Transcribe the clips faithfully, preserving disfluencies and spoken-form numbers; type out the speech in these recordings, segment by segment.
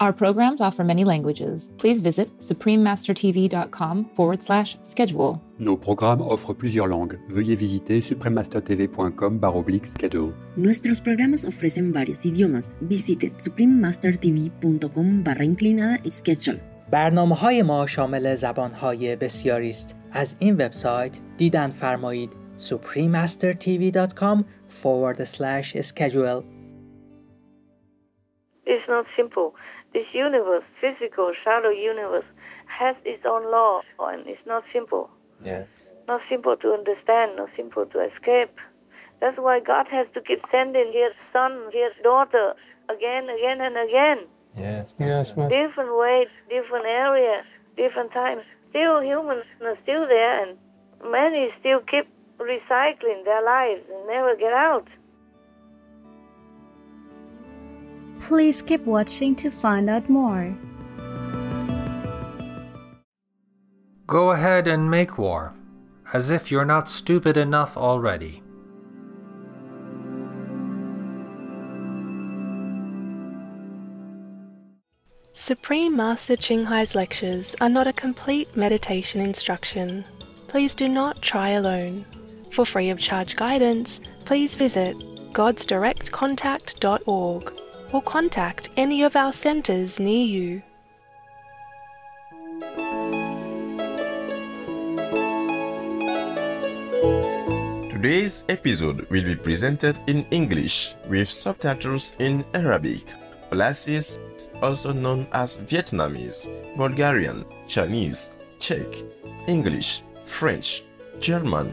Our programs offer many languages. Please visit suprememastertv.com forward slash schedule. Nos programmes offrent plusieurs langues. Veuillez visiter suprememastertv.com baroblique schedule. Nuestros programas ofrecen varios idiomas. Visite suprememastertv.com barra inclinada schedule. برنامه‌های ما شامل زبان‌های بسیاری است. از این وبسایت دیدن فرمایید suprememastertv.com forward slash schedule. It's not simple. This universe, physical, shallow universe, has its own law, and it's not simple. Yes. Not simple to understand, not simple to escape. That's why God has to keep sending his son, his daughter, again, again, and again. Yes, yes, yes. Different ways, different areas, different times. Still humans are still there, and many still keep recycling their lives and never get out. Please keep watching to find out more. Go ahead and make war, as if you're not stupid enough already. Supreme Master Ching Hai's lectures are not a complete meditation instruction. Please do not try alone. For free of charge guidance, please visit gods direct contact dot org. or contact any of our centres near you. Today's episode will be presented in English with subtitles in Arabic, Palaces, also known as Vietnamese, Bulgarian, Chinese, Czech, English, French, German,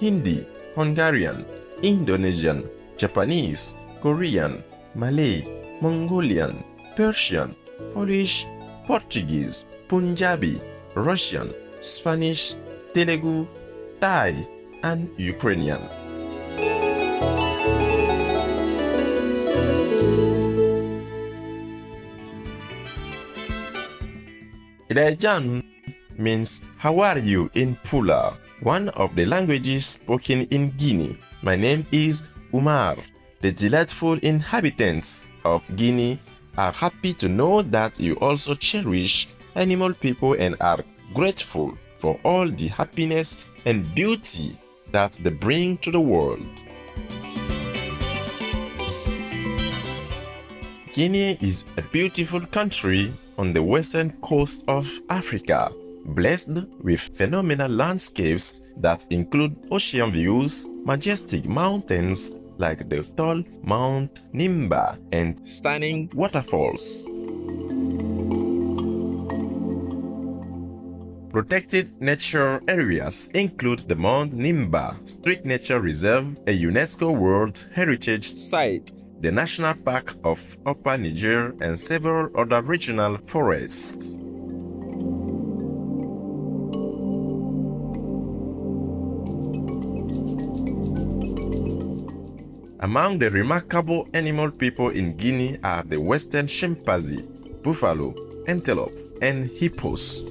Hindi, Hungarian, Indonesian, Japanese, Korean, Malay, Mongolian, Persian, Polish, Portuguese, Punjabi, Russian, Spanish, Telugu, Thai, and Ukrainian. Idajan means how are you in Pula, one of the languages spoken in Guinea. My name is Umar. The delightful inhabitants of Guinea are happy to know that you also cherish animal people and are grateful for all the happiness and beauty that they bring to the world. Guinea is a beautiful country on the western coast of Africa, blessed with phenomenal landscapes that include ocean views, majestic mountains, like the tall Mount Nimba and stunning waterfalls. Protected nature areas include the Mount Nimba Street Nature Reserve, a UNESCO World Heritage Site, the National Park of Upper Niger, and several other regional forests. Among the remarkable animal people in Guinea are the western chimpanzee, buffalo, antelope, and hippos.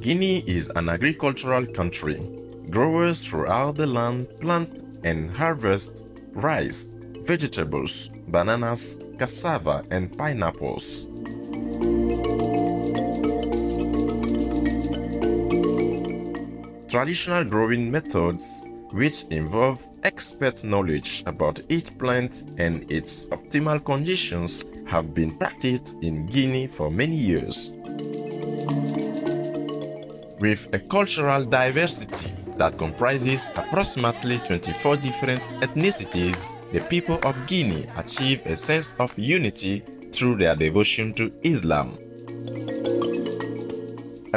Guinea is an agricultural country. Growers throughout the land plant and harvest rice, vegetables, bananas, cassava, and pineapples. Traditional growing methods, which involve expert knowledge about each plant and its optimal conditions, have been practiced in Guinea for many years. With a cultural diversity that comprises approximately twenty-four different ethnicities, the people of Guinea achieve a sense of unity through their devotion to Islam.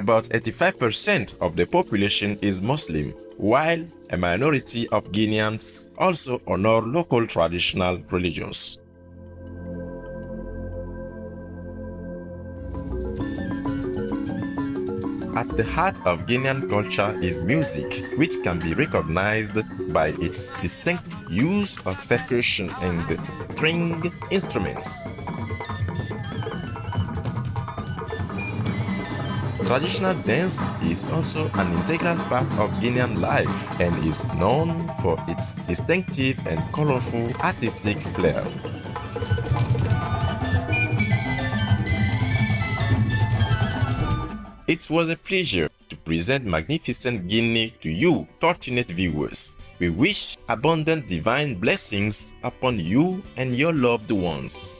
About eighty-five percent of the population is Muslim, while a minority of Guineans also honor local traditional religions. At the heart of Guinean culture is music, which can be recognized by its distinct use of percussion and string instruments. Traditional dance is also an integral part of Guinean life and is known for its distinctive and colorful artistic flair. It was a pleasure to present magnificent Guinea to you, fortunate viewers. We wish abundant divine blessings upon you and your loved ones.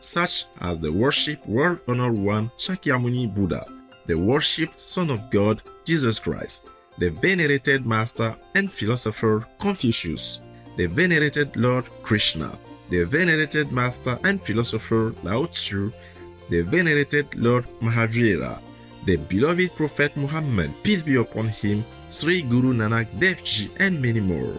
such as the worshipped world-honored one Shakyamuni Buddha, the worshipped Son of God Jesus Christ, the venerated master and philosopher Confucius, the venerated Lord Krishna, the venerated master and philosopher Lao Tzu, the venerated Lord Mahavira, the beloved Prophet Muhammad, peace be upon him, Sri Guru Nanak Dev Ji, and many more.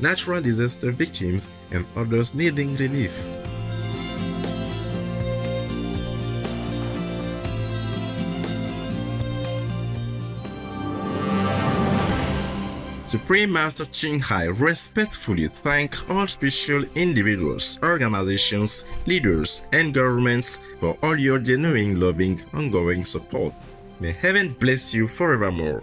natural disaster victims, and others needing relief. Supreme Master Ching Hai respectfully thanks all special individuals, organizations, leaders, and governments for all your genuine, loving, ongoing support. May heaven bless you forevermore.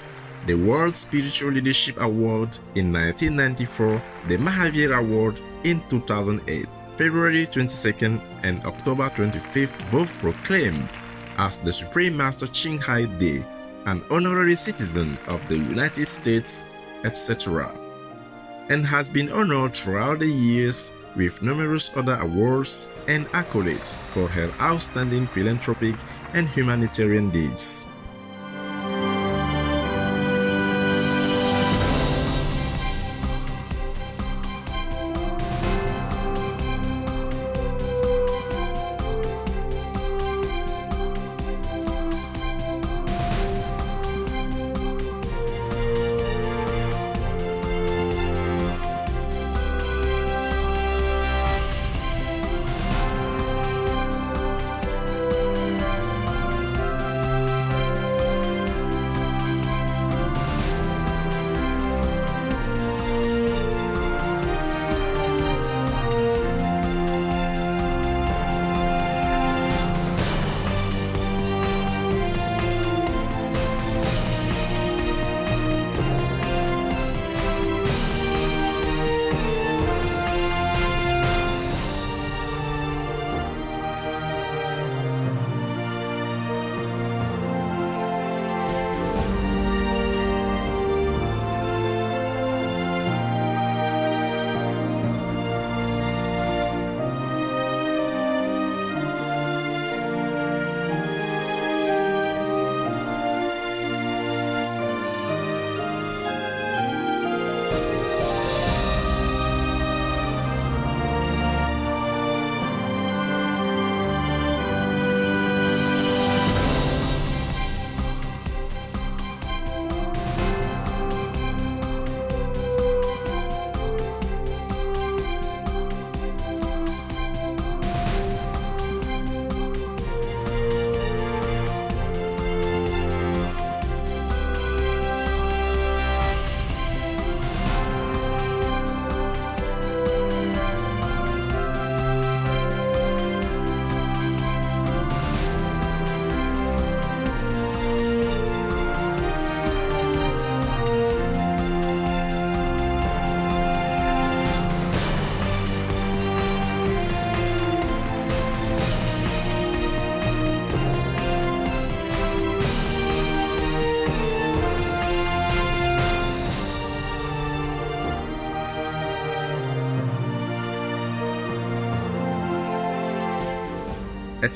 the World Spiritual Leadership Award in nineteen ninety-four, the Mahavir Award in two thousand eight, February twenty-second and October twenty-fifth, both proclaimed as the Supreme Master Ching Hai Day, an honorary citizen of the United States, et cetera, and has been honored throughout the years with numerous other awards and accolades for her outstanding philanthropic and humanitarian deeds. et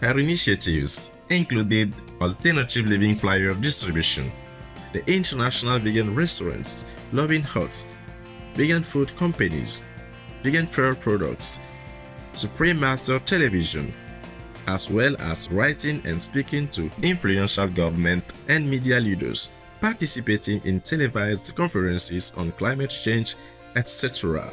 Her initiatives included alternative living flyer distribution, the international vegan restaurants, Loving Huts, vegan food companies, vegan fur products, Supreme Master Television, as well as writing and speaking to influential government and media leaders, participating in televised conferences on climate change, et cetera.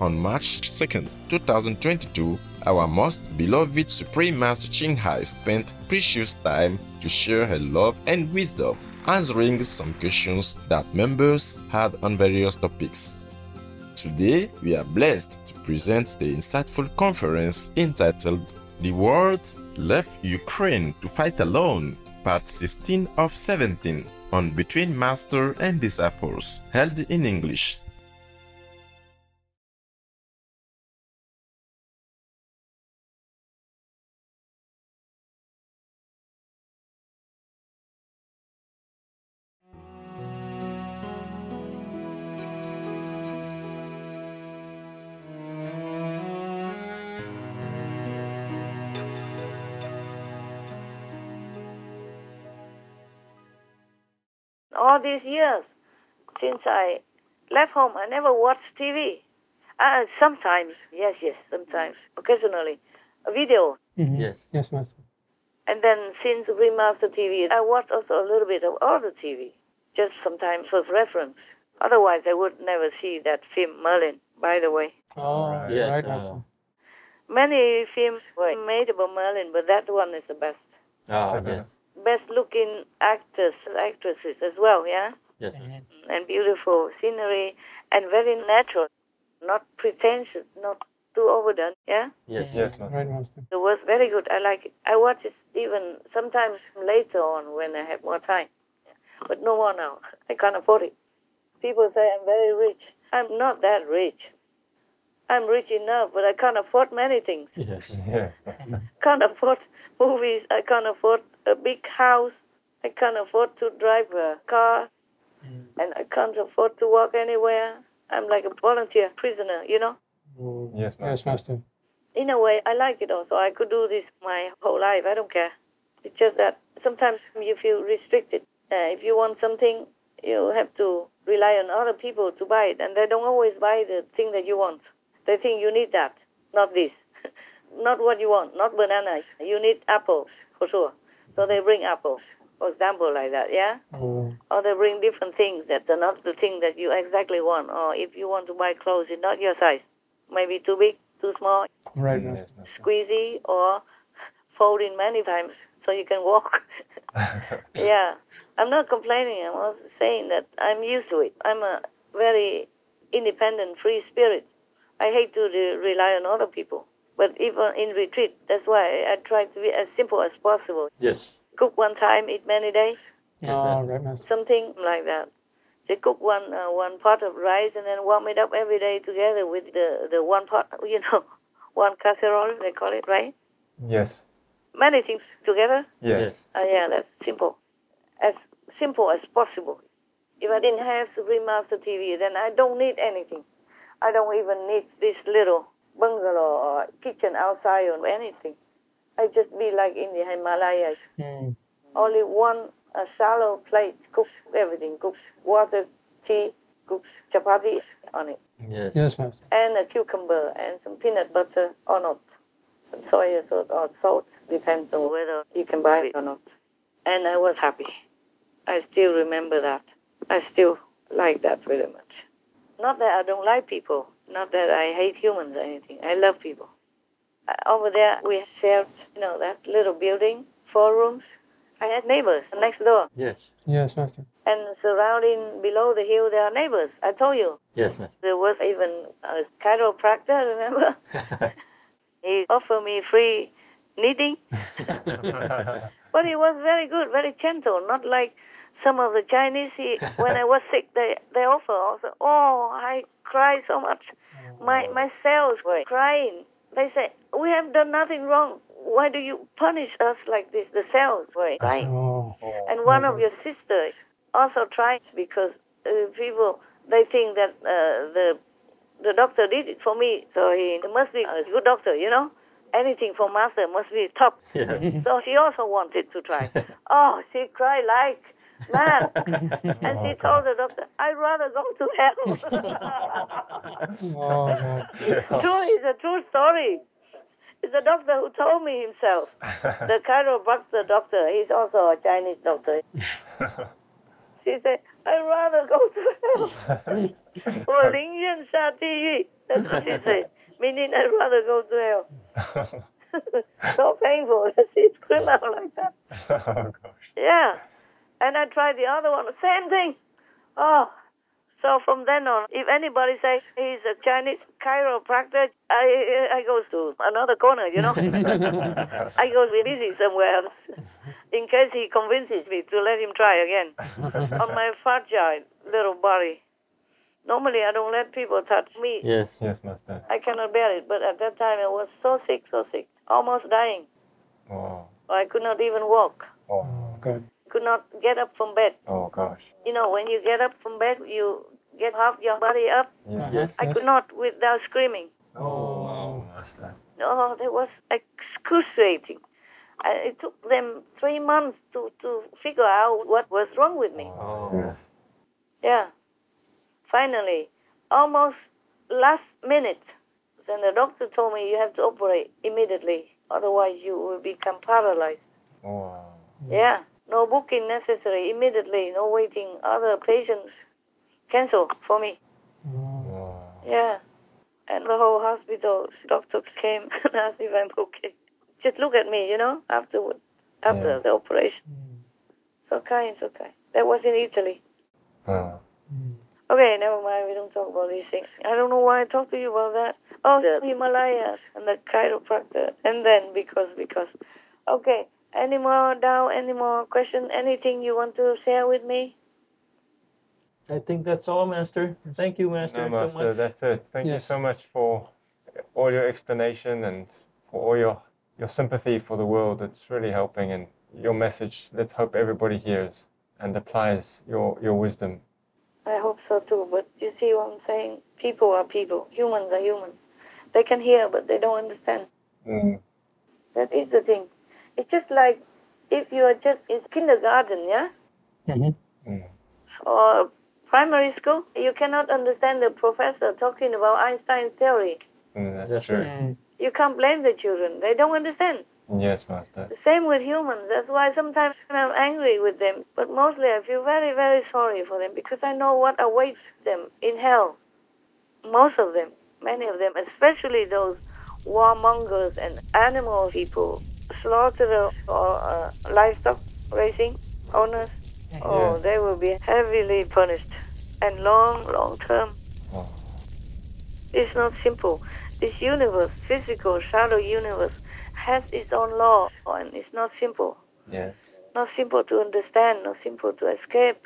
On March second, two thousand twenty-two, our most beloved Supreme Master Ching Hai spent precious time to share her love and wisdom, answering some questions that members had on various topics. Today, we are blessed to present the insightful conference entitled The World Left Ukraine to Fight Alone, Part sixteen of seventeen, on Between Master and Disciples, held in English. All these years, since I left home, I never watched T V. Uh, sometimes, yes, yes, sometimes, occasionally, a video. Mm-hmm. Yes, yes, Master. And then since we master T V, I watched also a little bit of all the T V, just sometimes for reference. Otherwise, I would never see that film Merlin, by the way. Oh, right, yes, right, Master. Uh, Many films were made about Merlin, but that one is the best. Oh, uh-huh. Yes. Best-looking actors, actresses as well, yeah? Yes, ma'am. And beautiful scenery, and very natural, not pretentious, not too overdone, yeah? Yes, yes, ma'am. Right, Master. It was very good. I like it. I watch it even sometimes later on when I have more time. But no more now. I can't afford it. People say I'm very rich. I'm not that rich. I'm rich enough, but I can't afford many things. Yes, yes, Master. Can't afford movies. I can't afford a big house. I can't afford to drive a car, mm. and I can't afford to walk anywhere. I'm like a volunteer prisoner, you know? Mm. Yes, Master. Yes, Master. In a way, I like it also. I could do this my whole life. I don't care. It's just that sometimes you feel restricted. Uh, if you want something, you have to rely on other people to buy it, and they don't always buy the thing that you want. They think you need that, not this, not what you want, not bananas. You need apples, for sure. So they bring apples, for example, like that, yeah? Mm. Or they bring different things that are not the thing that you exactly want. Or if you want to buy clothes, it's not your size. Maybe too big, too small, right, yes, squeezy, or fold in many times so you can walk. Yeah. I'm not complaining. I'm also saying that I'm used to it. I'm a very independent, free spirit. I hate to re- rely on other people. But even in retreat, that's why I try to be as simple as possible. Yes. Cook one time, eat many days. Yes, oh, right, Master. Something like that. They cook one uh, one pot of rice and then warm it up every day together with the, the one pot, you know, one casserole, they call it, right? Yes. Many things together? Yes. Uh, yeah, that's simple. As simple as possible. If I didn't have Supreme Master T V, then I don't need anything. I don't even need this little bungalow or kitchen outside or anything. I just be like in the Himalayas. Mm. Only one a shallow plate cooks everything, cooks water, tea, cooks chapati on it. Yes, yes, Master. And a cucumber and some peanut butter or not. Some soy sauce or salt, depends on whether you can buy it or not. And I was happy. I still remember that. I still like that very much. Not that I don't like people, not that I hate humans or anything. I love people. Over there, we shared, you know, that little building, four rooms. I had neighbors next door. Yes. Yes, Master. And surrounding below the hill, there are neighbors. I told you. Yes, Master. There was even a chiropractor, remember? He offered me free knitting. But he was very good, very gentle, not like some of the Chinese. He, when I was sick, they, they offer also. Oh, I cried so much. My, my cells were crying. They said, we have done nothing wrong. Why do you punish us like this? The cells were crying. Oh, oh, and one oh. of your sisters also tried because uh, people, they think that uh, the the doctor did it for me. So he must be a good doctor, you know? Anything for Master must be top. Yes. So she also wanted to try. Oh, she cried like mad. And she told the doctor, I'd rather go to hell. Oh, man. True, it's a true story. It's the doctor who told me himself. The chiropractor doctor, he's also a Chinese doctor. She said, I'd rather go to hell. Or Ling Yuan Sha Ti Yu. That's what she said. Meaning, I'd rather go to hell. So painful. She screamed out like that. Oh, gosh. Yeah. And I tried the other one. Same thing. Oh. So from then on, if anybody says he's a Chinese chiropractor, I I go to another corner, you know. I go to busy somewhere else, in case he convinces me to let him try again on my fragile little body. Normally, I don't let people touch me. Yes, yes, Master. I cannot bear it, but at that time, I was so sick, so sick, almost dying. Oh. I could not even walk. Oh, good. Could not get up from bed. Oh, gosh. You know, when you get up from bed, you get half your body up. Yeah. Yes, I yes. could not without screaming. Oh, oh Master. No, that was excruciating. I, it took them three months to, to figure out what was wrong with me. Oh, yes. Yeah. Finally, almost last minute, then the doctor told me you have to operate immediately, otherwise you will become paralyzed. Oh. Yeah. No booking necessary, immediately, no waiting. Other patients cancel for me. Wow. Yeah. And the whole hospital, doctors came and asked if I'm okay. Just look at me, you know, afterward, after yes. the operation. Mm. So kind, so kind. That was in Italy. Wow. Mm. Okay, never mind, we don't talk about these things. I don't know why I talk to you about that. Oh, the Himalayas and the chiropractor. And then, because, because. Okay. Any more doubt, any more question, anything you want to share with me? I think that's all, Master. Yes. Thank you, Master. No, Master, so much. That's it. Thank yes. you so much for all your explanation and for all your, your sympathy for the world. It's really helping, and your message, let's hope everybody hears and applies your, your wisdom. I hope so too, but you see what I'm saying? People are people. Humans are humans. They can hear, but they don't understand. Mm. That is the thing. It's just like if you are just in kindergarten, yeah? Mm-hmm. Mm. Or primary school, you cannot understand the professor talking about Einstein's theory. Mm, that's, that's true. Mm. You can't blame the children. They don't understand. Yes, Master. The same with humans. That's why sometimes I'm angry with them. But mostly I feel very, very sorry for them because I know what awaits them in hell. Most of them, many of them, especially those warmongers and animal people. Slaughter or uh, livestock raising owners, oh, yes. they will be heavily punished and long, long term. Oh. It's not simple. This universe, physical, shadow universe, has its own law, and it's not simple. Yes. Not simple to understand, not simple to escape.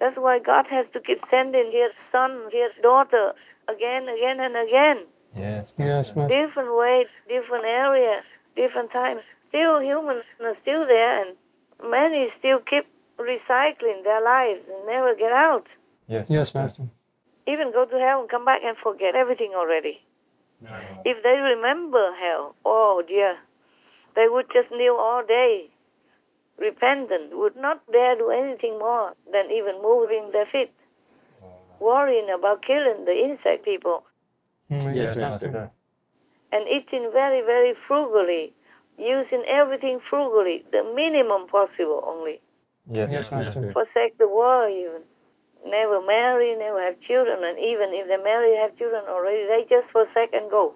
That's why God has to keep sending his son, his daughter, again, again, and again. Yes, yes, yes. Different ways, different areas, different times. Still, humans are still there, and many still keep recycling their lives and never get out. Yes, yes, Master. Even go to hell and come back and forget everything already. No. If they remember hell, oh dear, they would just kneel all day, repentant, would not dare do anything more than even moving their feet, worrying about killing the insect people. Mm, yes, Master. And eating very, very frugally, using everything frugally, the minimum possible only. Yes, yes, Master. Forsake the world even. Never marry, never have children, and even if they marry, have children already, they just forsake and go,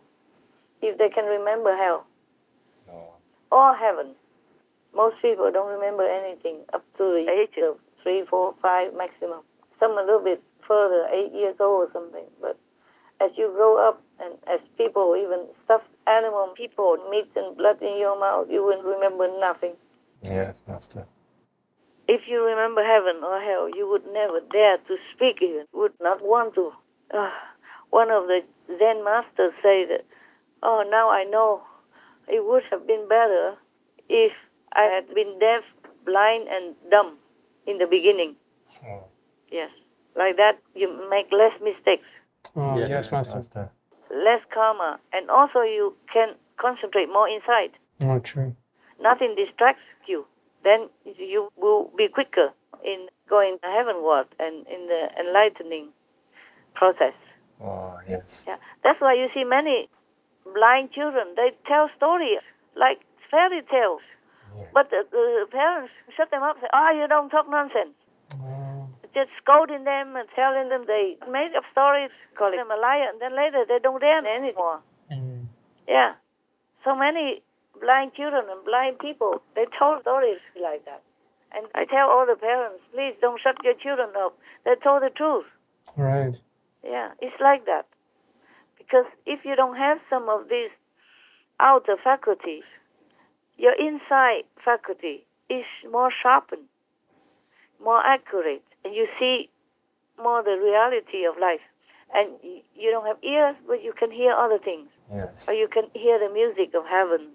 if they can remember hell. No. Or heaven. Most people don't remember anything up to the age of three, four, five maximum. Some a little bit further, eight years old or something. But as you grow up, and as people, even stuffed animal people, meat and blood in your mouth, you will remember nothing. Yes, Master. If you remember heaven or hell, you would never dare to speak even, would not want to. Uh, one of the Zen masters said, that, oh, now I know it would have been better if I had been deaf, blind, and dumb in the beginning. Oh. Yes. Like that, you make less mistakes. Oh, yes, yes, Master. Master. Less karma. And also you can concentrate more inside. Oh, true. Nothing distracts you. Then you will be quicker in going heavenward and in the enlightening process. Oh, yes. Yeah. That's why you see many blind children, they tell stories like fairy tales. Yes. But the, the parents shut them up and say, oh, you don't talk nonsense. Mm. Just scolding them and telling them they made up stories, calling them a liar, and then later they don't dare anymore. Mm. Yeah. So many blind children and blind people, they told stories like that. And I tell all the parents, please don't shut your children up. They told the truth. Right. Yeah, it's like that. Because if you don't have some of these outer faculties, your inside faculty is more sharpened, more accurate, and you see more the reality of life. And you don't have ears, but you can hear other things. Yes. Or you can hear the music of heaven.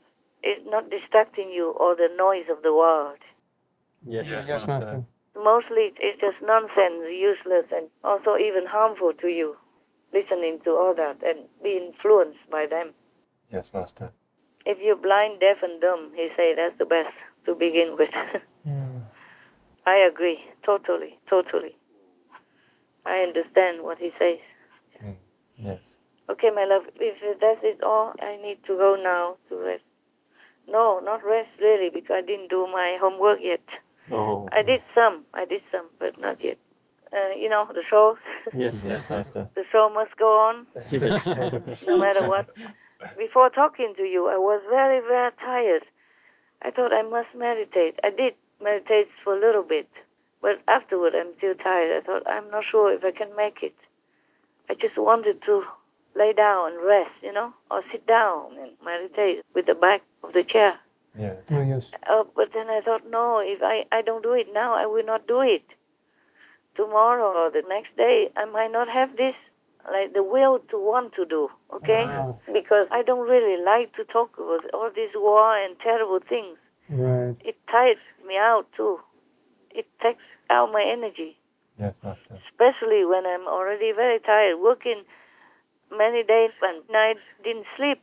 It's not distracting you or the noise of the world. Yes, yes, yes, Master. Mostly it's just nonsense, useless, and also even harmful to you, listening to all that and being influenced by them. Yes, Master. If you're blind, deaf, and dumb, he say that's the best to begin with. Mm. I agree, totally, totally. I understand what he says. Mm. Yes. Okay, my love, if that is all, I need to go now to rest. No, not rest really, because I didn't do my homework yet. Oh. I did some, I did some, but not yet. Uh, you know, the show. Yes, yes, Master. The show must go on, yes. No matter what. Before talking to you, I was very, very tired. I thought I must meditate. I did meditate for a little bit, but afterward I'm still tired. I thought, I'm not sure if I can make it. I just wanted to lay down and rest, you know, or sit down and meditate with the back of the chair. Yeah. Oh, yes. Uh, but then I thought, no, if I, I don't do it now, I will not do it. Tomorrow or the next day, I might not have this, like the will to want to do, okay? Wow. Because I don't really like to talk about all this war and terrible things. Right. It tires me out, too. It takes out my energy. Yes, Master. Especially when I'm already very tired, working many days and nights, didn't sleep,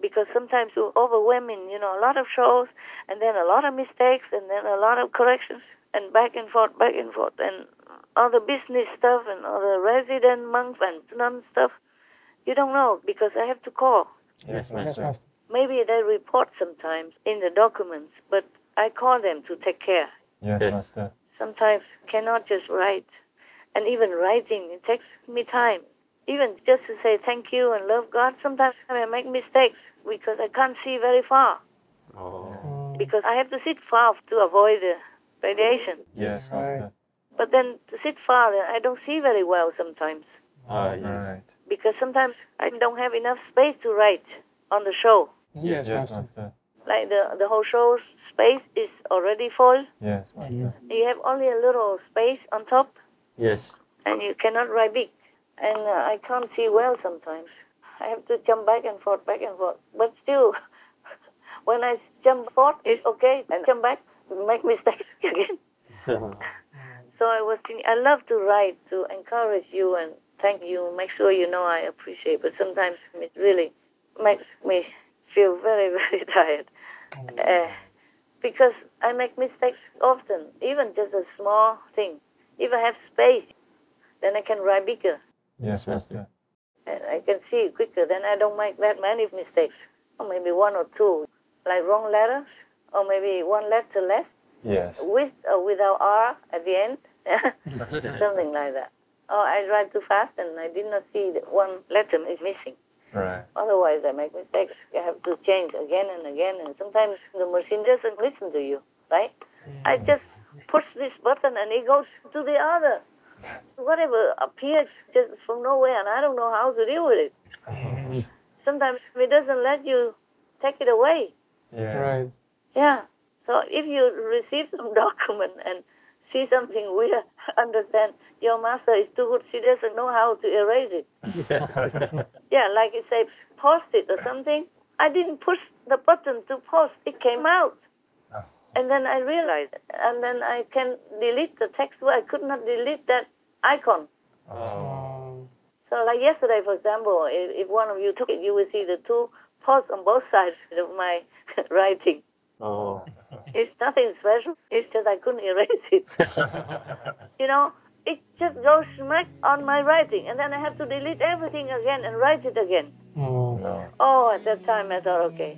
because sometimes you're overwhelming, you know, a lot of shows, and then a lot of mistakes, and then a lot of corrections, and back and forth, back and forth, and all the business stuff, and all the resident monks and nun stuff. You don't know, because I have to call. Yes, Master. Maybe they report sometimes in the documents, but I call them to take care. Yes, yes. Master. Sometimes cannot just write, and even writing, it takes me time. Even just to say thank you and love God, sometimes I make mistakes because I can't see very far. Oh. Because I have to sit far to avoid the radiation. Yes, Master. But then to sit far, I don't see very well sometimes. Ah, yes. Right. Because sometimes I don't have enough space to write on the show. Yes, yes, Master. Like the, the whole show's space is already full. Yes, Master. You have only a little space on top. Yes. And you cannot write big. And uh, I can't see well sometimes. I have to jump back and forth, back and forth. But still, when I jump forth, it's okay. And jump back, make mistakes again. So I was thinking, I love to write, to encourage you and thank you, make sure you know I appreciate. But sometimes it really makes me feel very, very tired. Uh, because I make mistakes often, even just a small thing. If I have space, then I can write bigger. Yes, Master. And I can see it quicker. Then I don't make that many mistakes. Or maybe one or two, like wrong letters, or maybe one letter less. Yes. With or without R at the end, something like that. Or I write too fast and I did not see that one letter is missing. Right. Otherwise, I make mistakes. I have to change again and again. And sometimes the machine doesn't listen to you, right? Yeah. I just push this button and it goes to the other. Whatever appears just from nowhere, and I don't know how to deal with it. Yes. Sometimes it doesn't let you take it away. Yeah. Right. Yeah. So if you receive some document and see something weird, understand your master is too good. She doesn't know how to erase it. Yes. Yeah, like you say, post it or something. I didn't push the button to post. It came out. Oh. And then I realized, and then I can delete the text. Well, I could not delete that icon. Oh. So like yesterday, for example, if, if one of you took it, you will see the two posts on both sides of my writing. Oh. It's nothing special. It's just I couldn't erase it. You know, it just goes smack on my writing, and then I have to delete everything again and write it again. Oh, no. Oh, at that time I thought, okay.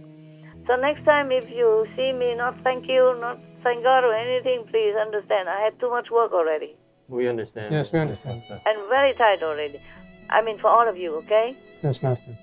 So next time if you see me not thank you, not thank God or anything, please understand. I had too much work already. We understand. Yes, we understand. And very tired already. I mean, for all of you, okay? Yes, Master.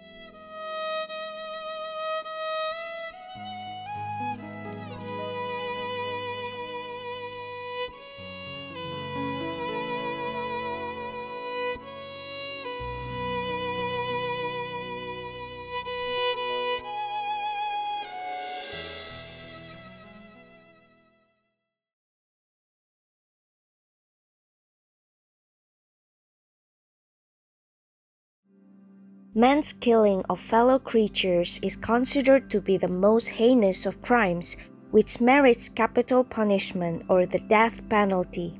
Man's killing of fellow creatures is considered to be the most heinous of crimes, which merits capital punishment or the death penalty.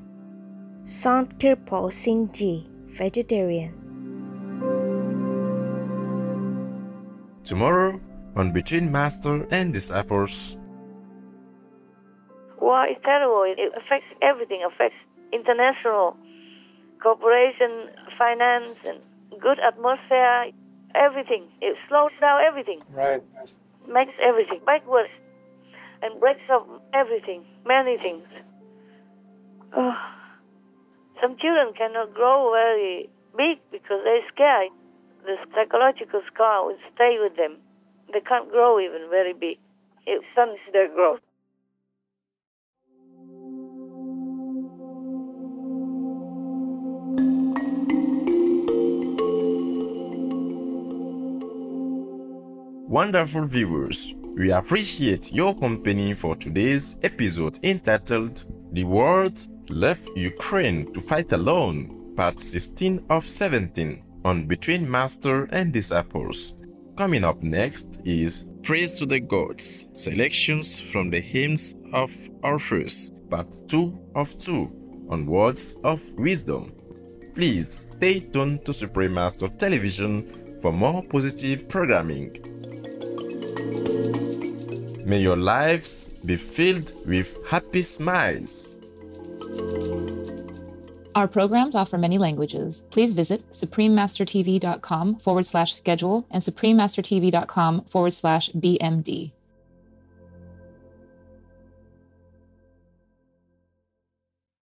Sant Kirpal Singh Ji, vegetarian. Tomorrow on Between Master and Disciples. Well, it's terrible. It affects everything. It affects international cooperation, finance, and good atmosphere. Everything. It slows down everything. Right. Makes everything backwards and breaks up everything, many things. Oh. Some children cannot grow very big because they're scared. The psychological scar will stay with them. They can't grow even very big. It stunts their growth. Wonderful viewers, we appreciate your company for today's episode entitled The World Left Ukraine to Fight Alone, Part sixteen of seventeen on Between Master and Disciples. Coming up next is Praise to the Gods, Selections from the Hymns of Orpheus, Part two of two on Words of Wisdom. Please stay tuned to Supreme Master Television for more positive programming. May your lives be filled with happy smiles. Our programs offer many languages. Please visit suprememastertv.com forward slash schedule and suprememastertv.com forward slash BMD.